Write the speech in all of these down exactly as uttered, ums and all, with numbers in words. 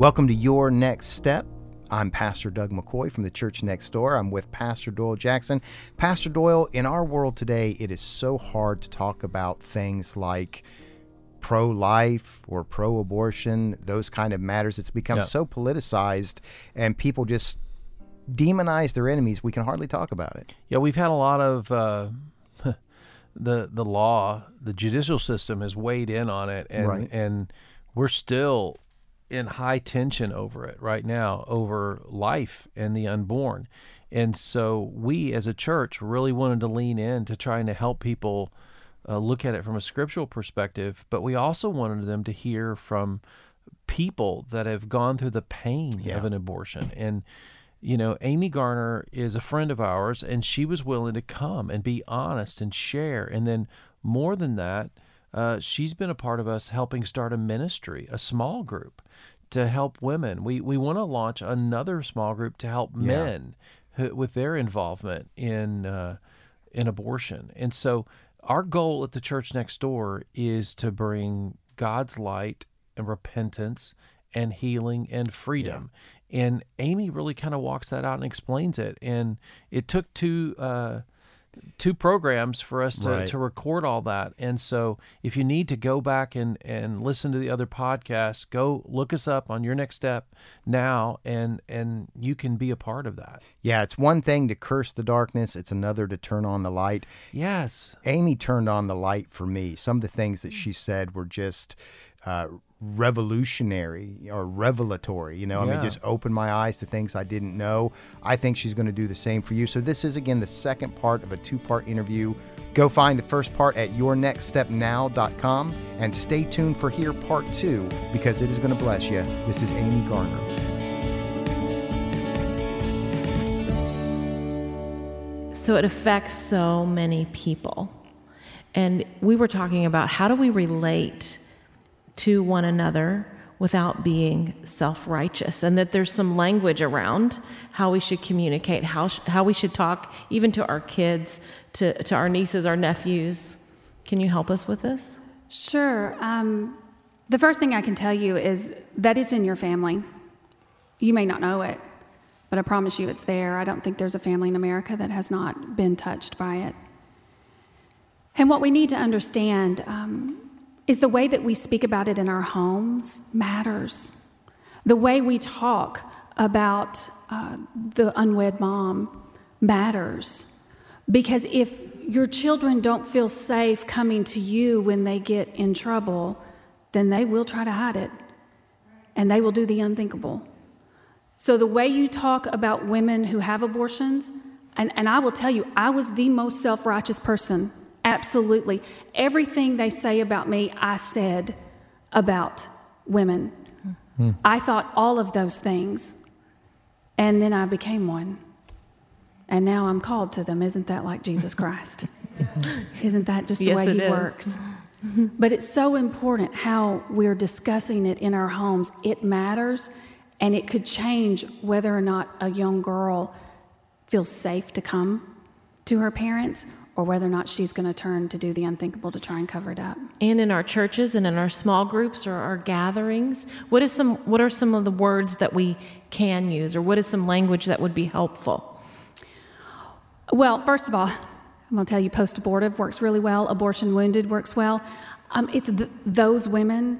Welcome to Your Next Step. I'm Pastor Doug McCoy from The Church Next Door. I'm with Pastor Doyle Jackson. Pastor Doyle, in our world today, it is so hard to talk about things like pro-life or pro-abortion, those kind of matters. It's become yeah. so politicized, and people just demonize their enemies. We can hardly talk about it. Yeah, we've had a lot of uh, the the law, the judicial system has weighed in on it, and right. and we're still in high tension over it right now, over life and the unborn. And so we as a church really wanted to lean in to trying to help people uh, look at it from a scriptural perspective, but we also wanted them to hear from people that have gone through the pain yeah. of an abortion. And, you know, Amy Garner is a friend of ours, and she was willing to come and be honest and share. And then more than that, Uh, she's been a part of us helping start a ministry, a small group to help women. We we want to launch another small group to help yeah. men who, with their involvement in uh, in abortion. And so our goal at The Church Next Door is to bring God's light and repentance and healing and freedom. Yeah. And Amy really kind of walks that out and explains it. And it took two... Uh, two programs for us to, right. to record all that. And so if you need to go back and, and listen to the other podcasts, go look us up on Your Next Step Now, and and you can be a part of that. Yeah, it's one thing to curse the darkness. It's another to turn on the light. Yes. Amy turned on the light for me. Some of the things that she said were just uh, revolutionary or revelatory, you know, yeah. I mean, just opened my eyes to things I didn't know. I think she's going to do the same for you. So this is, again, the second part of a two-part interview. Go find the first part at your next step now dot com and stay tuned for here part two, because it is going to bless you. This is Amy Garner. So it affects so many people. And we were talking about, how do we relate to one another without being self-righteous, and that there's some language around how we should communicate, how sh- how we should talk, even to our kids, to, to our nieces, our nephews. Can you help us with this? Sure. Um, the first thing I can tell you is that it's in your family. You may not know it, but I promise you it's there. I don't think there's a family in America that has not been touched by it. And what we need to understand um, is the way that we speak about it in our homes matters. The way we talk about uh, the unwed mom matters. Because if your children don't feel safe coming to you when they get in trouble, then they will try to hide it, and they will do the unthinkable. So the way you talk about women who have abortions, and, and I will tell you, I was the most self-righteous person. Absolutely. Everything they say about me, I said about women. Mm. I thought all of those things, and then I became one. And now I'm called to them. Isn't that like Jesus Christ? Isn't that just the yes, way he is. works? But it's so important how we're discussing it in our homes. It matters, and it could change whether or not a young girl feels safe to come to her parents, or whether or not she's going to turn to do the unthinkable to try and cover it up. And in our churches and in our small groups or our gatherings, what is some what are some of the words that we can use, or what is some language that would be helpful? Well, first of all, I'm going to tell you post-abortive works really well. Abortion wounded works well. Um, it's th- those women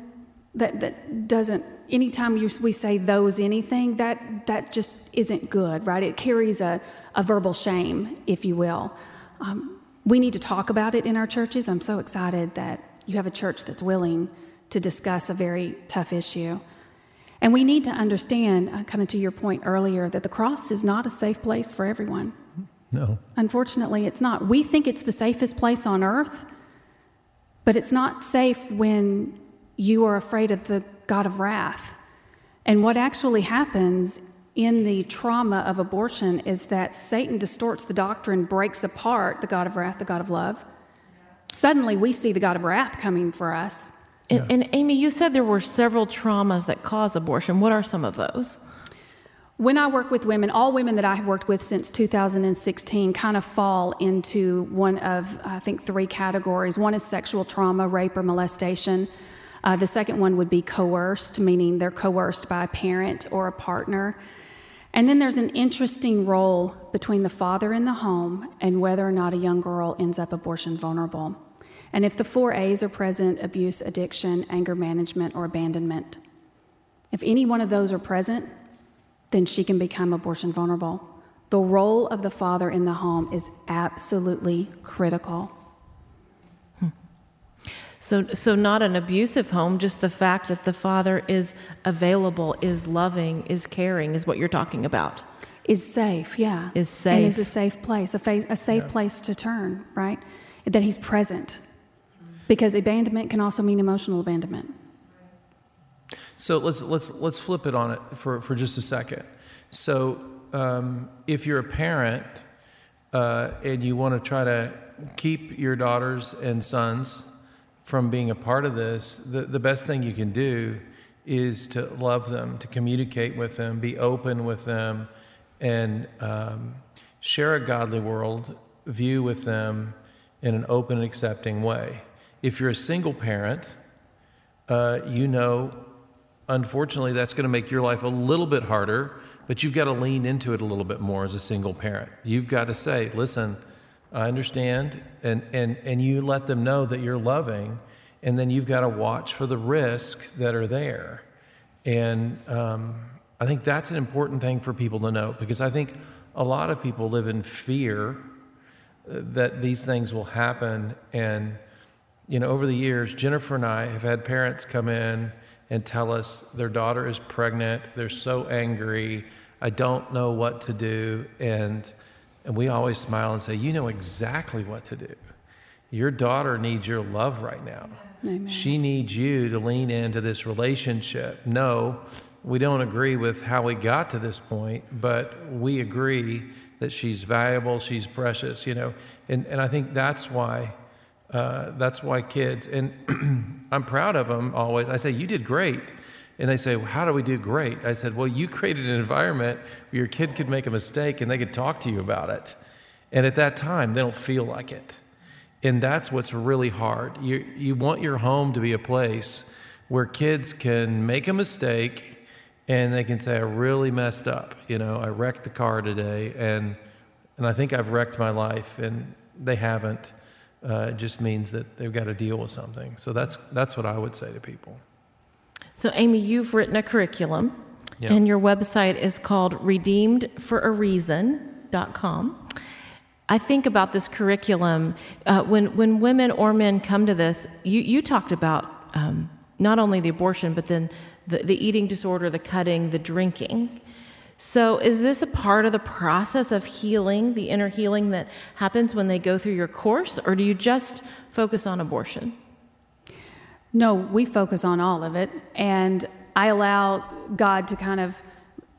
that, that doesn't, anytime you, we say those anything, that, that just isn't good, right? It carries a, a verbal shame, if you will. Um, We need to talk about it in our churches. I'm so excited that you have a church that's willing to discuss a very tough issue. And we need to understand, uh, kind of to your point earlier, that the cross is not a safe place for everyone. No. Unfortunately, it's not. We think it's the safest place on earth, but it's not safe when you are afraid of the God of wrath. And what actually happens in the trauma of abortion is that Satan distorts the doctrine, breaks apart the God of wrath, the God of love. Suddenly we see the God of wrath coming for us. And, yeah. and Amy, you said there were several traumas that cause abortion. What are some of those? When I work with women, all women that I have worked with since two thousand sixteen kind of fall into one of, I think, three categories. One is sexual trauma, rape or molestation. Uh, the second one would be coerced, meaning they're coerced by a parent or a partner. And then there's an interesting role between the father in the home and whether or not a young girl ends up abortion vulnerable. And if the four A's are present, abuse, addiction, anger management, or abandonment, if any one of those are present, then she can become abortion vulnerable. The role of the father in the home is absolutely critical. Hmm. So, so not an abusive home, just the fact that the father is available, is loving, is caring, is what you're talking about. Is safe, yeah. Is safe. And is a safe place, a, fa- a safe yeah. place to turn, right? That he's present. Because abandonment can also mean emotional abandonment. So let's let's let's flip it on it for, for just a second. So um, if you're a parent uh, and you want to try to keep your daughters and sons from being a part of this, the, the best thing you can do is to love them, to communicate with them, be open with them, and um, share a godly world view with them in an open and accepting way. If you're a single parent, uh, you know, unfortunately, that's going to make your life a little bit harder, but you've got to lean into it a little bit more as a single parent. You've got to say, listen, I understand, and, and, and you let them know that you're loving, and then you've got to watch for the risks that are there. And um, I think that's an important thing for people to know, because I think a lot of people live in fear that these things will happen. And, you know, over the years, Jennifer and I have had parents come in and tell us their daughter is pregnant, they're so angry, I don't know what to do. And and we always smile and say, you know exactly what to do. Your daughter needs your love right now. Amen. She needs you to lean into this relationship. No, we don't agree with how we got to this point, but we agree that she's valuable, she's precious, you know. And, and I think that's why Uh, that's why kids, and I'm proud of them always. I say, you did great. And they say, well, how do we do great? I said, well, you created an environment where your kid could make a mistake and they could talk to you about it. And at that time, they don't feel like it. And that's what's really hard. You, you want your home to be a place where kids can make a mistake and they can say, I really messed up. You know, I wrecked the car today, and and I think I've wrecked my life, and they haven't. Uh, it just means that they've got to deal with something. So that's that's what I would say to people. So Amy, you've written a curriculum, yeah. and your website is called redeemed for a reason dot com. I think about this curriculum uh, when when women or men come to this. You you talked about um, not only the abortion, but then the, the eating disorder, the cutting, the drinking. So is this a part of the process of healing, the inner healing that happens when they go through your course, or do you just focus on abortion? No, we focus on all of it, and I allow God to kind of,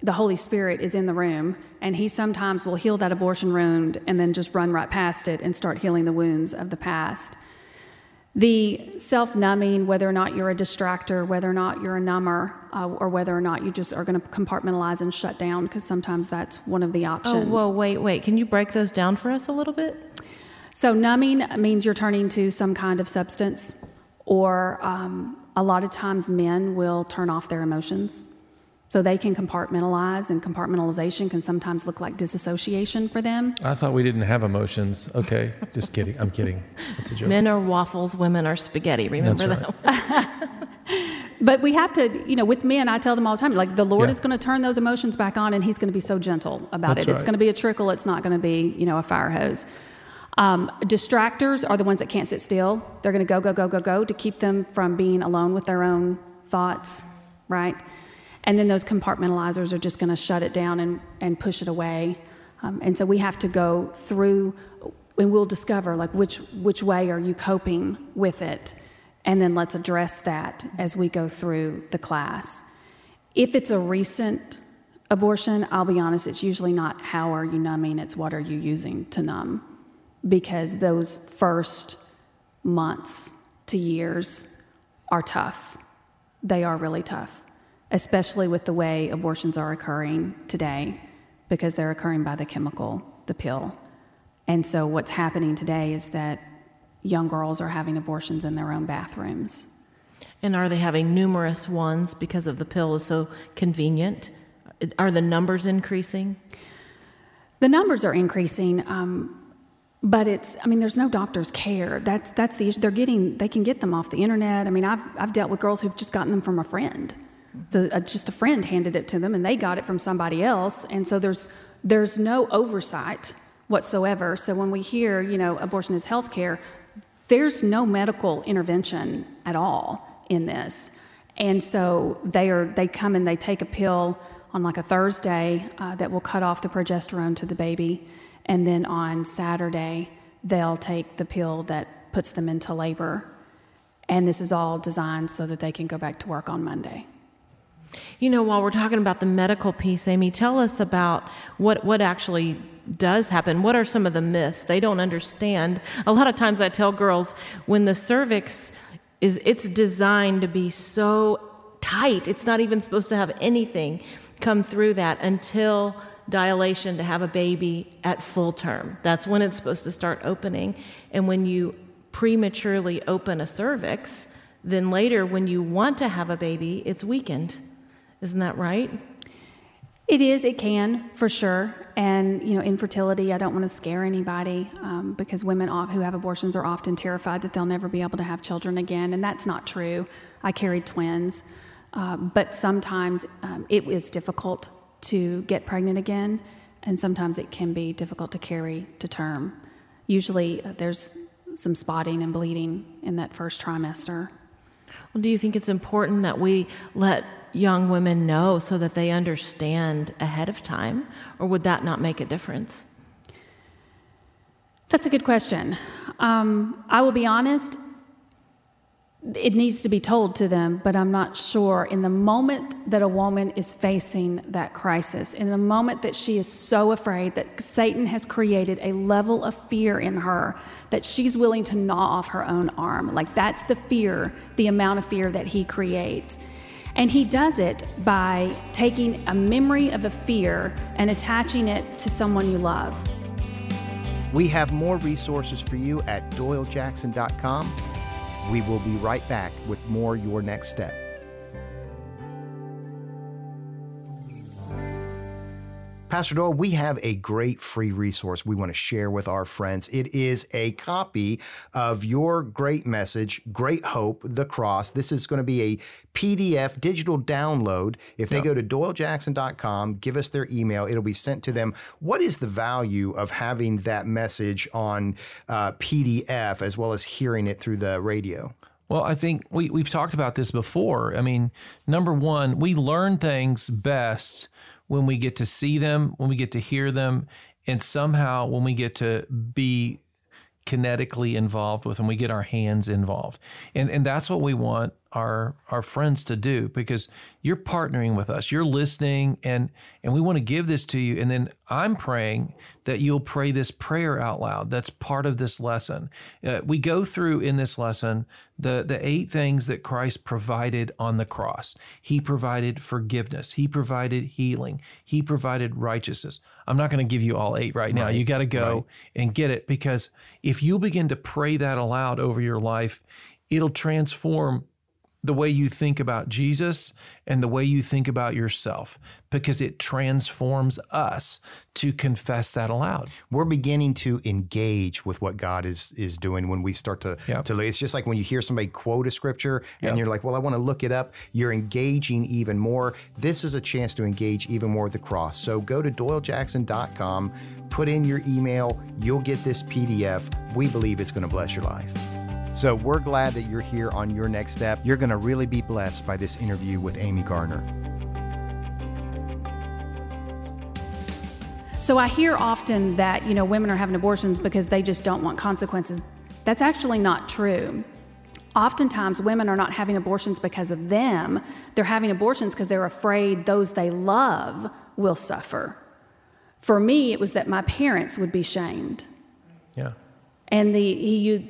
the Holy Spirit is in the room, and he sometimes will heal that abortion wound and then just run right past it and start healing the wounds of the past. The self-numbing, whether or not you're a distractor, whether or not you're a number, uh, or whether or not you just are going to compartmentalize and shut down, because sometimes that's one of the options. Oh, whoa, wait, wait. Can you break those down for us a little bit? So numbing means you're turning to some kind of substance, or um, a lot of times men will turn off their emotions. So they can compartmentalize, and compartmentalization can sometimes look like disassociation for them. I thought we didn't have emotions. Okay, just kidding. I'm kidding. It's a joke. Men are waffles, women are spaghetti. Remember That's that right. one? But we have to, you know, with men, I tell them all the time, like, the Lord yeah. is going to turn those emotions back on, and he's going to be so gentle about That's it. Right. It's going to be a trickle. It's not going to be, you know, a fire hose. Um, distractors are the ones that can't sit still. They're going to go, go, go, go, go to keep them from being alone with their own thoughts, right? And then those compartmentalizers are just going to shut it down and, and push it away. Um, and so we have to go through, and we'll discover, like, which which way are you coping with it? And then let's address that as we go through the class. If it's a recent abortion, I'll be honest, it's usually not how are you numbing, it's what are you using to numb. Because those first months to years are tough. They are really tough, especially with the way abortions are occurring today, because they're occurring by the chemical, the pill. And so what's happening today is that young girls are having abortions in their own bathrooms. And are they having numerous ones because of the pill is so convenient? Are the numbers increasing? The numbers are increasing, um, but it's, I mean, there's no doctor's care. That's that's the issue. They're getting, they can get them off the internet. I mean, I've I've dealt with girls who've just gotten them from a friend. So uh, just a friend handed it to them, and they got it from somebody else. And so there's there's no oversight whatsoever. So when we hear, you know, abortion is health care, there's no medical intervention at all in this. And so they are they come and they take a pill on like a Thursday uh, that will cut off the progesterone to the baby, and then on Saturday they'll take the pill that puts them into labor. And this is all designed so that they can go back to work on Monday. You know, while we're talking about the medical piece, Amy, tell us about what, what actually does happen. What are some of the myths they don't understand? A lot of times I tell girls, when the cervix is, it's designed to be so tight, it's not even supposed to have anything come through that until dilation to have a baby at full term. That's when it's supposed to start opening. And when you prematurely open a cervix, then later when you want to have a baby, it's weakened. Isn't that right? It is. It can, for sure. And, you know, infertility, I don't want to scare anybody um, because women who have abortions are often terrified that they'll never be able to have children again. And that's not true. I carried twins. Uh, but sometimes um, it is difficult to get pregnant again. And sometimes it can be difficult to carry to term. Usually uh, there's some spotting and bleeding in that first trimester. Well, do you think it's important that we let young women know so that they understand ahead of time, or would that not make a difference? That's a good question. Um, I will be honest, it needs to be told to them, but I'm not sure. In the moment that a woman is facing that crisis, in the moment that she is so afraid that Satan has created a level of fear in her that she's willing to gnaw off her own arm, like that's the fear, the amount of fear that he creates. And he does it by taking a memory of a fear and attaching it to someone you love. We have more resources for you at Doyle Jackson dot com. We will be right back with more Your Next Step. Pastor Doyle, we have a great free resource we want to share with our friends. It is a copy of your great message, Great Hope, The Cross. This is going to be a P D F digital download. If they yep. go to Doyle Jackson dot com, give us their email, it'll be sent to them. What is the value of having that message on uh, P D F as well as hearing it through the radio? Well, I think we, we've talked about this before. I mean, number one, we learn things best when we get to see them, when we get to hear them, and somehow when we get to be kinetically involved with them, we get our hands involved. And and that's what we want our our friends to do, because you're partnering with us, you're listening, and and we want to give this to you. And then I'm praying that you'll pray this prayer out loud. That's part of this lesson. Uh, we go through in this lesson the, the eight things that Christ provided on the cross. He provided forgiveness. He provided healing. He provided righteousness. I'm not going to give you all eight right now. Right. You got to go right. and get it, because if you begin to pray that aloud over your life, it'll transform the way you think about Jesus and the way you think about yourself, because it transforms us to confess that aloud. We're beginning to engage with what God is is doing when we start to, yep. to it's just like when you hear somebody quote a scripture and yep. you're like, well, I want to look it up. You're engaging even more. This is a chance to engage even more with the cross. So go to Doyle Jackson dot com, put in your email, you'll get this P D F. We believe it's going to bless your life. So we're glad that you're here on Your Next Step. You're going to really be blessed by this interview with Amy Garner. So I hear often that, you know, women are having abortions because they just don't want consequences. That's actually not true. Oftentimes, women are not having abortions because of them. They're having abortions because they're afraid those they love will suffer. For me, it was that my parents would be shamed. Yeah. And the he used,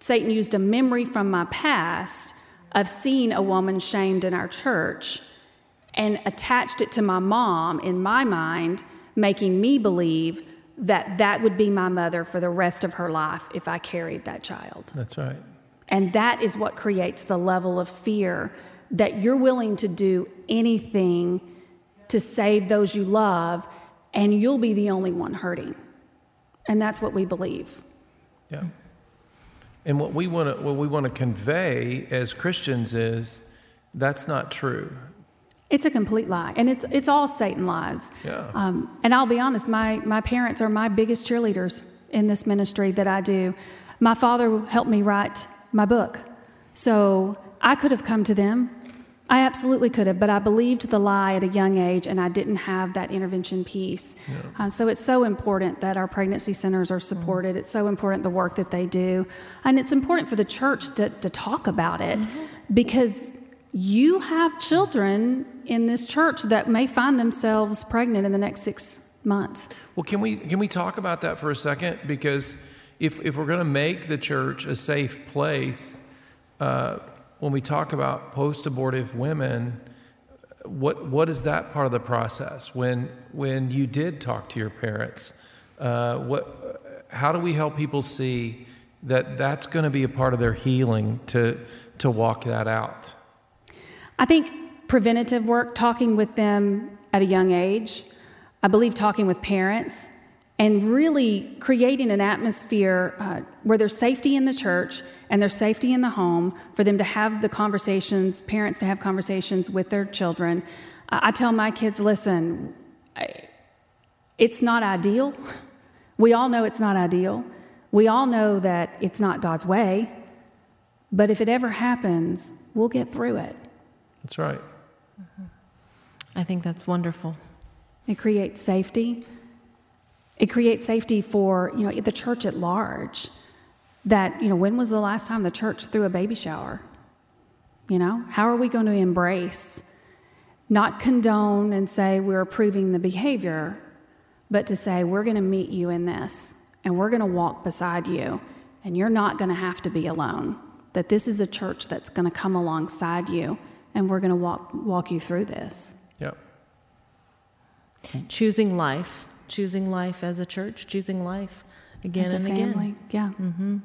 Satan used a memory from my past of seeing a woman shamed in our church and attached it to my mom in my mind, making me believe that that would be my mother for the rest of her life if I carried that child. That's right. And that is what creates the level of fear that you're willing to do anything to save those you love, and you'll be the only one hurting. And that's what we believe. Yeah. And what we want to what we want to convey as Christians is that's not true. It's a complete lie, and it's it's all Satan lies. Yeah. Um, and I'll be honest, my my parents are my biggest cheerleaders in this ministry that I do. My father helped me write my book, so I could have come to them. I absolutely could have, but I believed the lie at a young age, and I didn't have that intervention piece. Yeah. Um, so it's so important that our pregnancy centers are supported. Mm-hmm. It's so important the work that they do, and it's important for the church to, to talk about it, mm-hmm. because you have children in this church that may find themselves pregnant in the next six months. Well, can we can we talk about that for a second? Because if if we're going to make the church a safe place. Uh, When we talk about post-abortive women, what what is that part of the process? When when you did talk to your parents, uh, what how do we help people see that that's going to be a part of their healing to to walk that out? I think preventative work, talking with them at a young age. I believe talking with parents and really creating an atmosphere uh, where there's safety in the church and there's safety in the home for them to have the conversations, parents to have conversations with their children. Uh, I tell my kids, listen, I, it's not ideal. We all know it's not ideal. We all know that it's not God's way. But if it ever happens, we'll get through it. That's right. Mm-hmm. I think that's wonderful. It creates safety. It creates safety for, you know, the church at large that, you know, when was the last time the church threw a baby shower? You know, how are we going to embrace, not condone and say we're approving the behavior, but to say we're going to meet you in this and we're going to walk beside you and you're not going to have to be alone, that this is a church that's going to come alongside you and we're going to walk walk you through this. Yep. Choosing life. Choosing life as a church, choosing life again as a and family. Again. Yeah. Mm-hmm.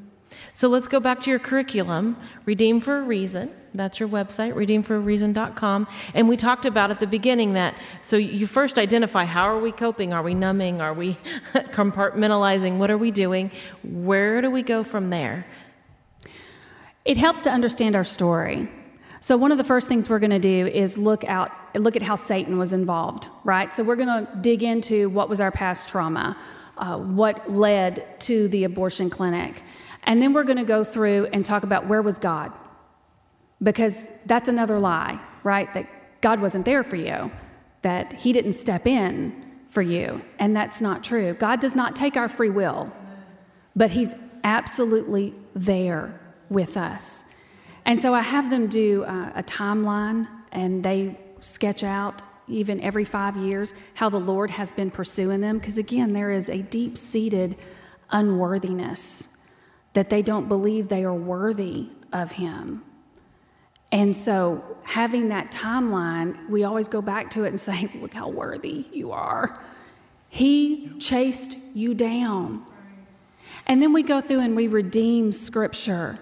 So let's go back to your curriculum, Redeemed for a Reason. That's your website, redeemed for a reason dot com. And we talked about at the beginning that, so you first identify how are we coping? Are we numbing? Are we compartmentalizing? What are we doing? Where do we go from there? It helps to understand our story. So one of the first things we're going to do is look out, look at how Satan was involved, right? So we're going to dig into what was our past trauma, uh, what led to the abortion clinic. And then we're going to go through and talk about where was God? Because that's another lie, right? That God wasn't there for you, that he didn't step in for you. And that's not true. God does not take our free will, but he's absolutely there with us. And so I have them do uh, a timeline, and they sketch out even every five years how the Lord has been pursuing them. Because again, there is a deep-seated unworthiness that they don't believe they are worthy of him. And so having that timeline, we always go back to it and say, look how worthy you are. He chased you down. And then we go through and we redeem Scripture.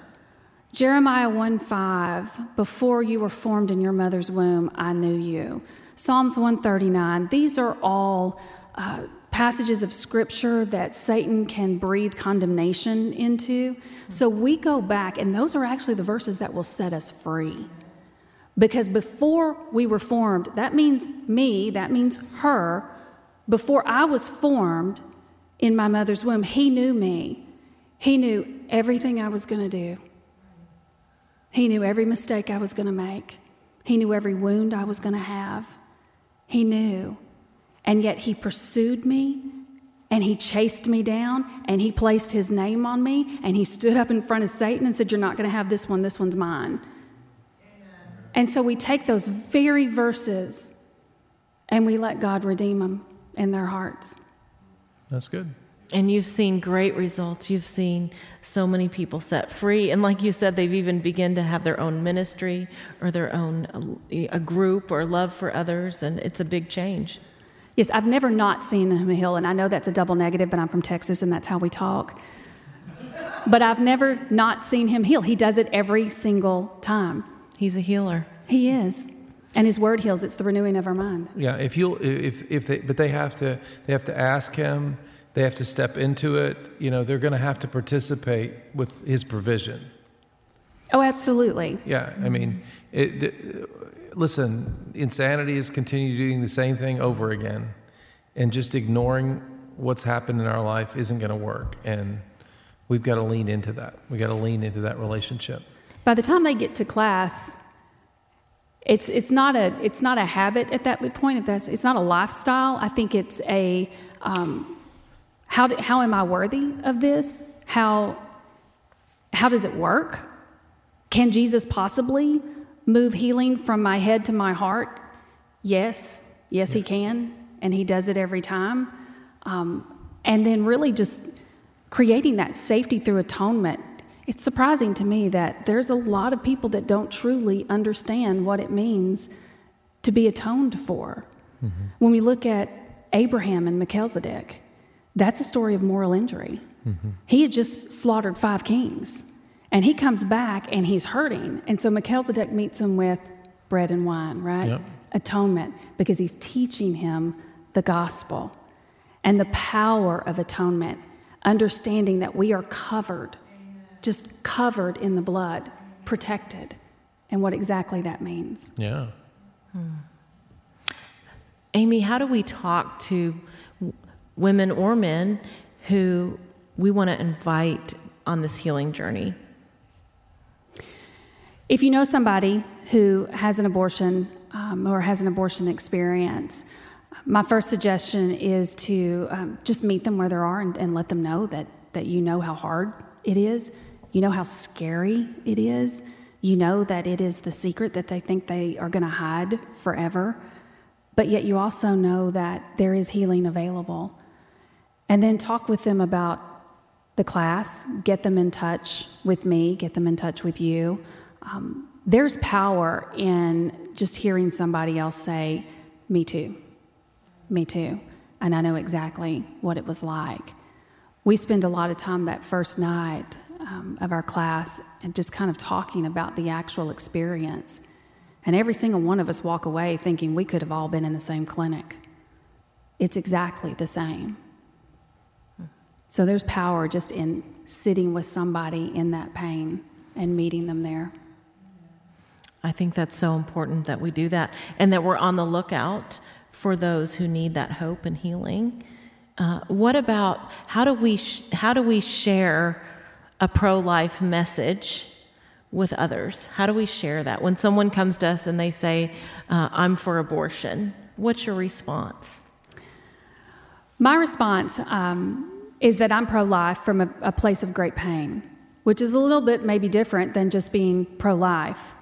Jeremiah one five, before you were formed in your mother's womb, I knew you. Psalms one thirty-nine, these are all uh, passages of Scripture that Satan can breathe condemnation into. So we go back, and those are actually the verses that will set us free. Because before we were formed, that means me, that means her. Before I was formed in my mother's womb, he knew me. He knew everything I was going to do. He knew every mistake I was going to make. He knew every wound I was going to have. He knew. And yet he pursued me and he chased me down, and he placed his name on me, and he stood up in front of Satan and said, you're not going to have this one. This one's mine. Amen. And so we take those very verses, and we let God redeem them in their hearts. That's good. And you've seen great results. You've seen so many people set free. And like you said, they've even begun to have their own ministry or their own a group or love for others. And it's a big change. Yes, I've never not seen him heal. And I know that's a double negative, but I'm from Texas, and that's how we talk. But I've never not seen him heal. He does it every single time. He's a healer. He is. And his word heals. It's the renewing of our mind. Yeah, if you'll, if, if they, but they have to, they have to ask him. They have to step into it. You know, they're going to have to participate with his provision. Oh, absolutely. Yeah, I mean, it, it, listen, insanity is continuing doing the same thing over again, and just ignoring what's happened in our life isn't going to work. And we've got to lean into that. We've got to lean into that relationship. By the time they get to class, it's it's not a it's not a habit at that point. If that's it's not a lifestyle. I think it's a um, How, do, how am I worthy of this? How, how does it work? Can Jesus possibly move healing from my head to my heart? Yes. Yes, yes. He can. And he does it every time. Um, and then really just creating that safety through atonement. It's surprising to me that there's a lot of people that don't truly understand what it means to be atoned for. Mm-hmm. When we look at Abraham and Melchizedek, that's a story of moral injury. Mm-hmm. He had just slaughtered five kings, and he comes back and he's hurting. And so Melchizedek meets him with bread and wine, right? Yep. Atonement, because he's teaching him the gospel and the power of atonement, understanding that we are covered, just covered in the blood, protected, and what exactly that means. Yeah. Hmm. Amy, how do we talk to women or men who we want to invite on this healing journey? If you know somebody who has an abortion um, or has an abortion experience, my first suggestion is to um, just meet them where they are and, and let them know that, that you know how hard it is, you know how scary it is, you know that it is the secret that they think they are going to hide forever, but yet you also know that there is healing available. And then talk with them about the class, get them in touch with me, get them in touch with you. Um, there's power in just hearing somebody else say, me too, me too, and I know exactly what it was like. We spend a lot of time that first night um, of our class and just kind of talking about the actual experience. And every single one of us walk away thinking we could have all been in the same clinic. It's exactly the same. So there's power just in sitting with somebody in that pain and meeting them there. I think that's so important that we do that, and that we're on the lookout for those who need that hope and healing. Uh, what about, how do we sh- how do we share a pro-life message with others? How do we share that? When someone comes to us and they say, uh, I'm for abortion, what's your response? My response um, is that I'm pro-life from a, a place of great pain, which is a little bit maybe different than just being pro-life.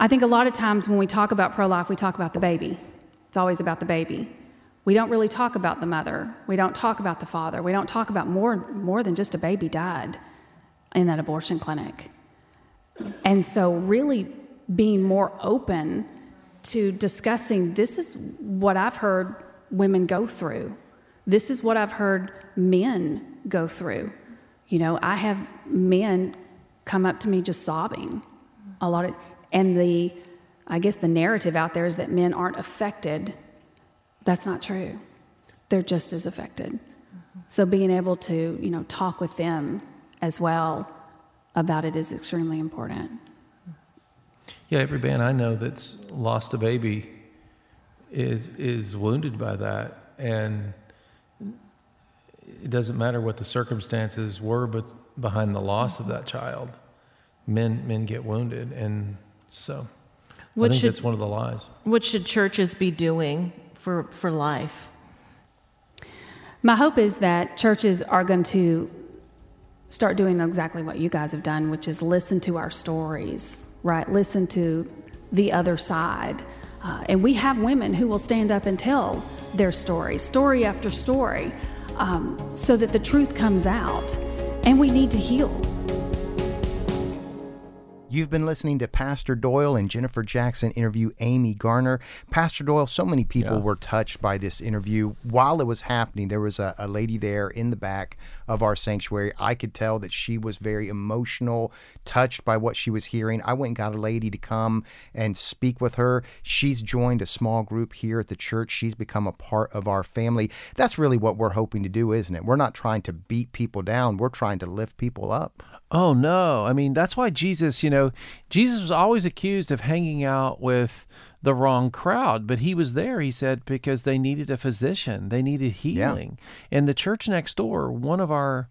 I think a lot of times when we talk about pro-life, we talk about the baby. It's always about the baby. We don't really talk about the mother. We don't talk about the father. We don't talk about more, more than just a baby died in that abortion clinic. And so really being more open to discussing, this is what I've heard women go through. This is what I've heard men go through. You know, I have men come up to me just sobbing a lot. Of, and the, I guess the narrative out there is that men aren't affected. That's not true. They're just as affected. So being able to, you know, talk with them as well about it is extremely important. Yeah, every man I know that's lost a baby is is wounded by that, and it doesn't matter what the circumstances were, but behind the loss of that child, men men get wounded, and so what I think should, that's one of the lies. What should churches be doing for for life? My hope is that churches are going to start doing exactly what you guys have done, which is listen to our stories, right? Listen to the other side. Uh, and we have women who will stand up and tell their story, story after story, um, so that the truth comes out. And we need to heal. You've been listening to Pastor Doyle and Jennifer Jackson interview Amy Garner. Pastor Doyle, so many people yeah. were touched by this interview. While it was happening, there was a, a lady there in the back of our sanctuary. I could tell that she was very emotional, touched by what she was hearing. I went and got a lady to come and speak with her. She's joined a small group here at the church. She's become a part of our family. That's really what we're hoping to do, isn't it? We're not trying to beat people down. We're trying to lift people up. Oh, no. I mean, that's why Jesus, you know, Jesus was always accused of hanging out with the wrong crowd, but he was there, he said, because they needed a physician. They needed healing. Yeah. And the church next door, one of our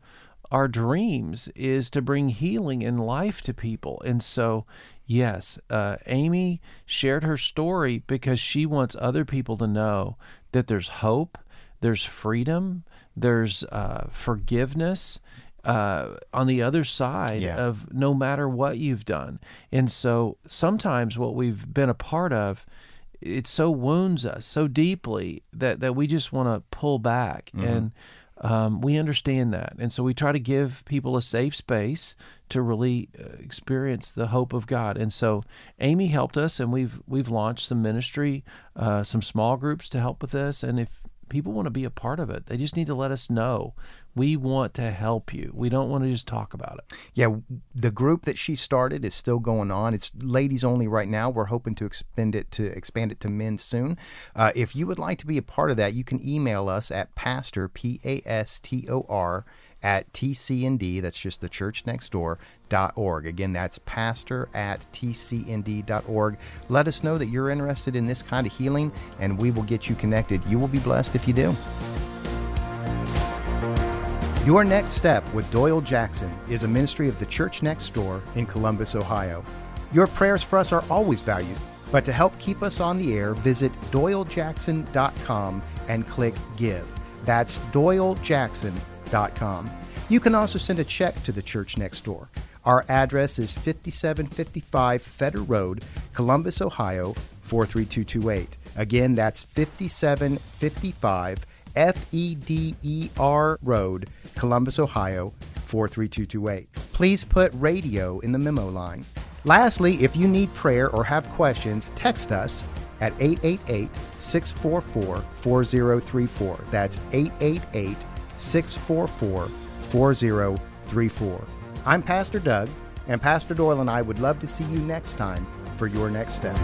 our dreams is to bring healing and life to people. And so, yes, uh, Amy shared her story because she wants other people to know that there's hope, there's freedom, there's uh, forgiveness, Uh, on the other side yeah. of no matter what you've done. And so sometimes what we've been a part of, it so wounds us so deeply that, that we just want to pull back. Mm-hmm. And um, we understand that. And so we try to give people a safe space to really experience the hope of God. And so Amy helped us, and we've we've launched some ministry, uh, some small groups to help with this. And if people want to be a part of it, they just need to let us know. We want to help you. We don't want to just talk about it. Yeah, the group that she started is still going on. It's ladies only right now. We're hoping to expand it to expand it to men soon. Uh, if you would like to be a part of that, you can email us at pastor, P A S T O R, at T C N D, that's just the church next door, dot org. Again, that's pastor at T C N D dot org. Let us know that you're interested in this kind of healing, and we will get you connected. You will be blessed if you do. Your Next Step with Doyle Jackson is a ministry of the Church Next Door in Columbus, Ohio. Your prayers for us are always valued, but to help keep us on the air, visit Doyle Jackson dot com and click Give. That's Doyle Jackson dot com. You can also send a check to the Church Next Door. Our address is fifty-seven fifty-five Fetter Road, Columbus, Ohio, four three two two eight. Again, that's fifty-seven fifty-five F E D E R Road, Columbus, Ohio, four three two two eight. Please put radio in the memo line. Lastly, if you need prayer or have questions, text us at eight eight eight, six four four, four zero three four. That's eight eight eight, six four four, four zero three four. I'm Pastor Doug, and Pastor Doyle and I would love to see you next time for Your Next Step.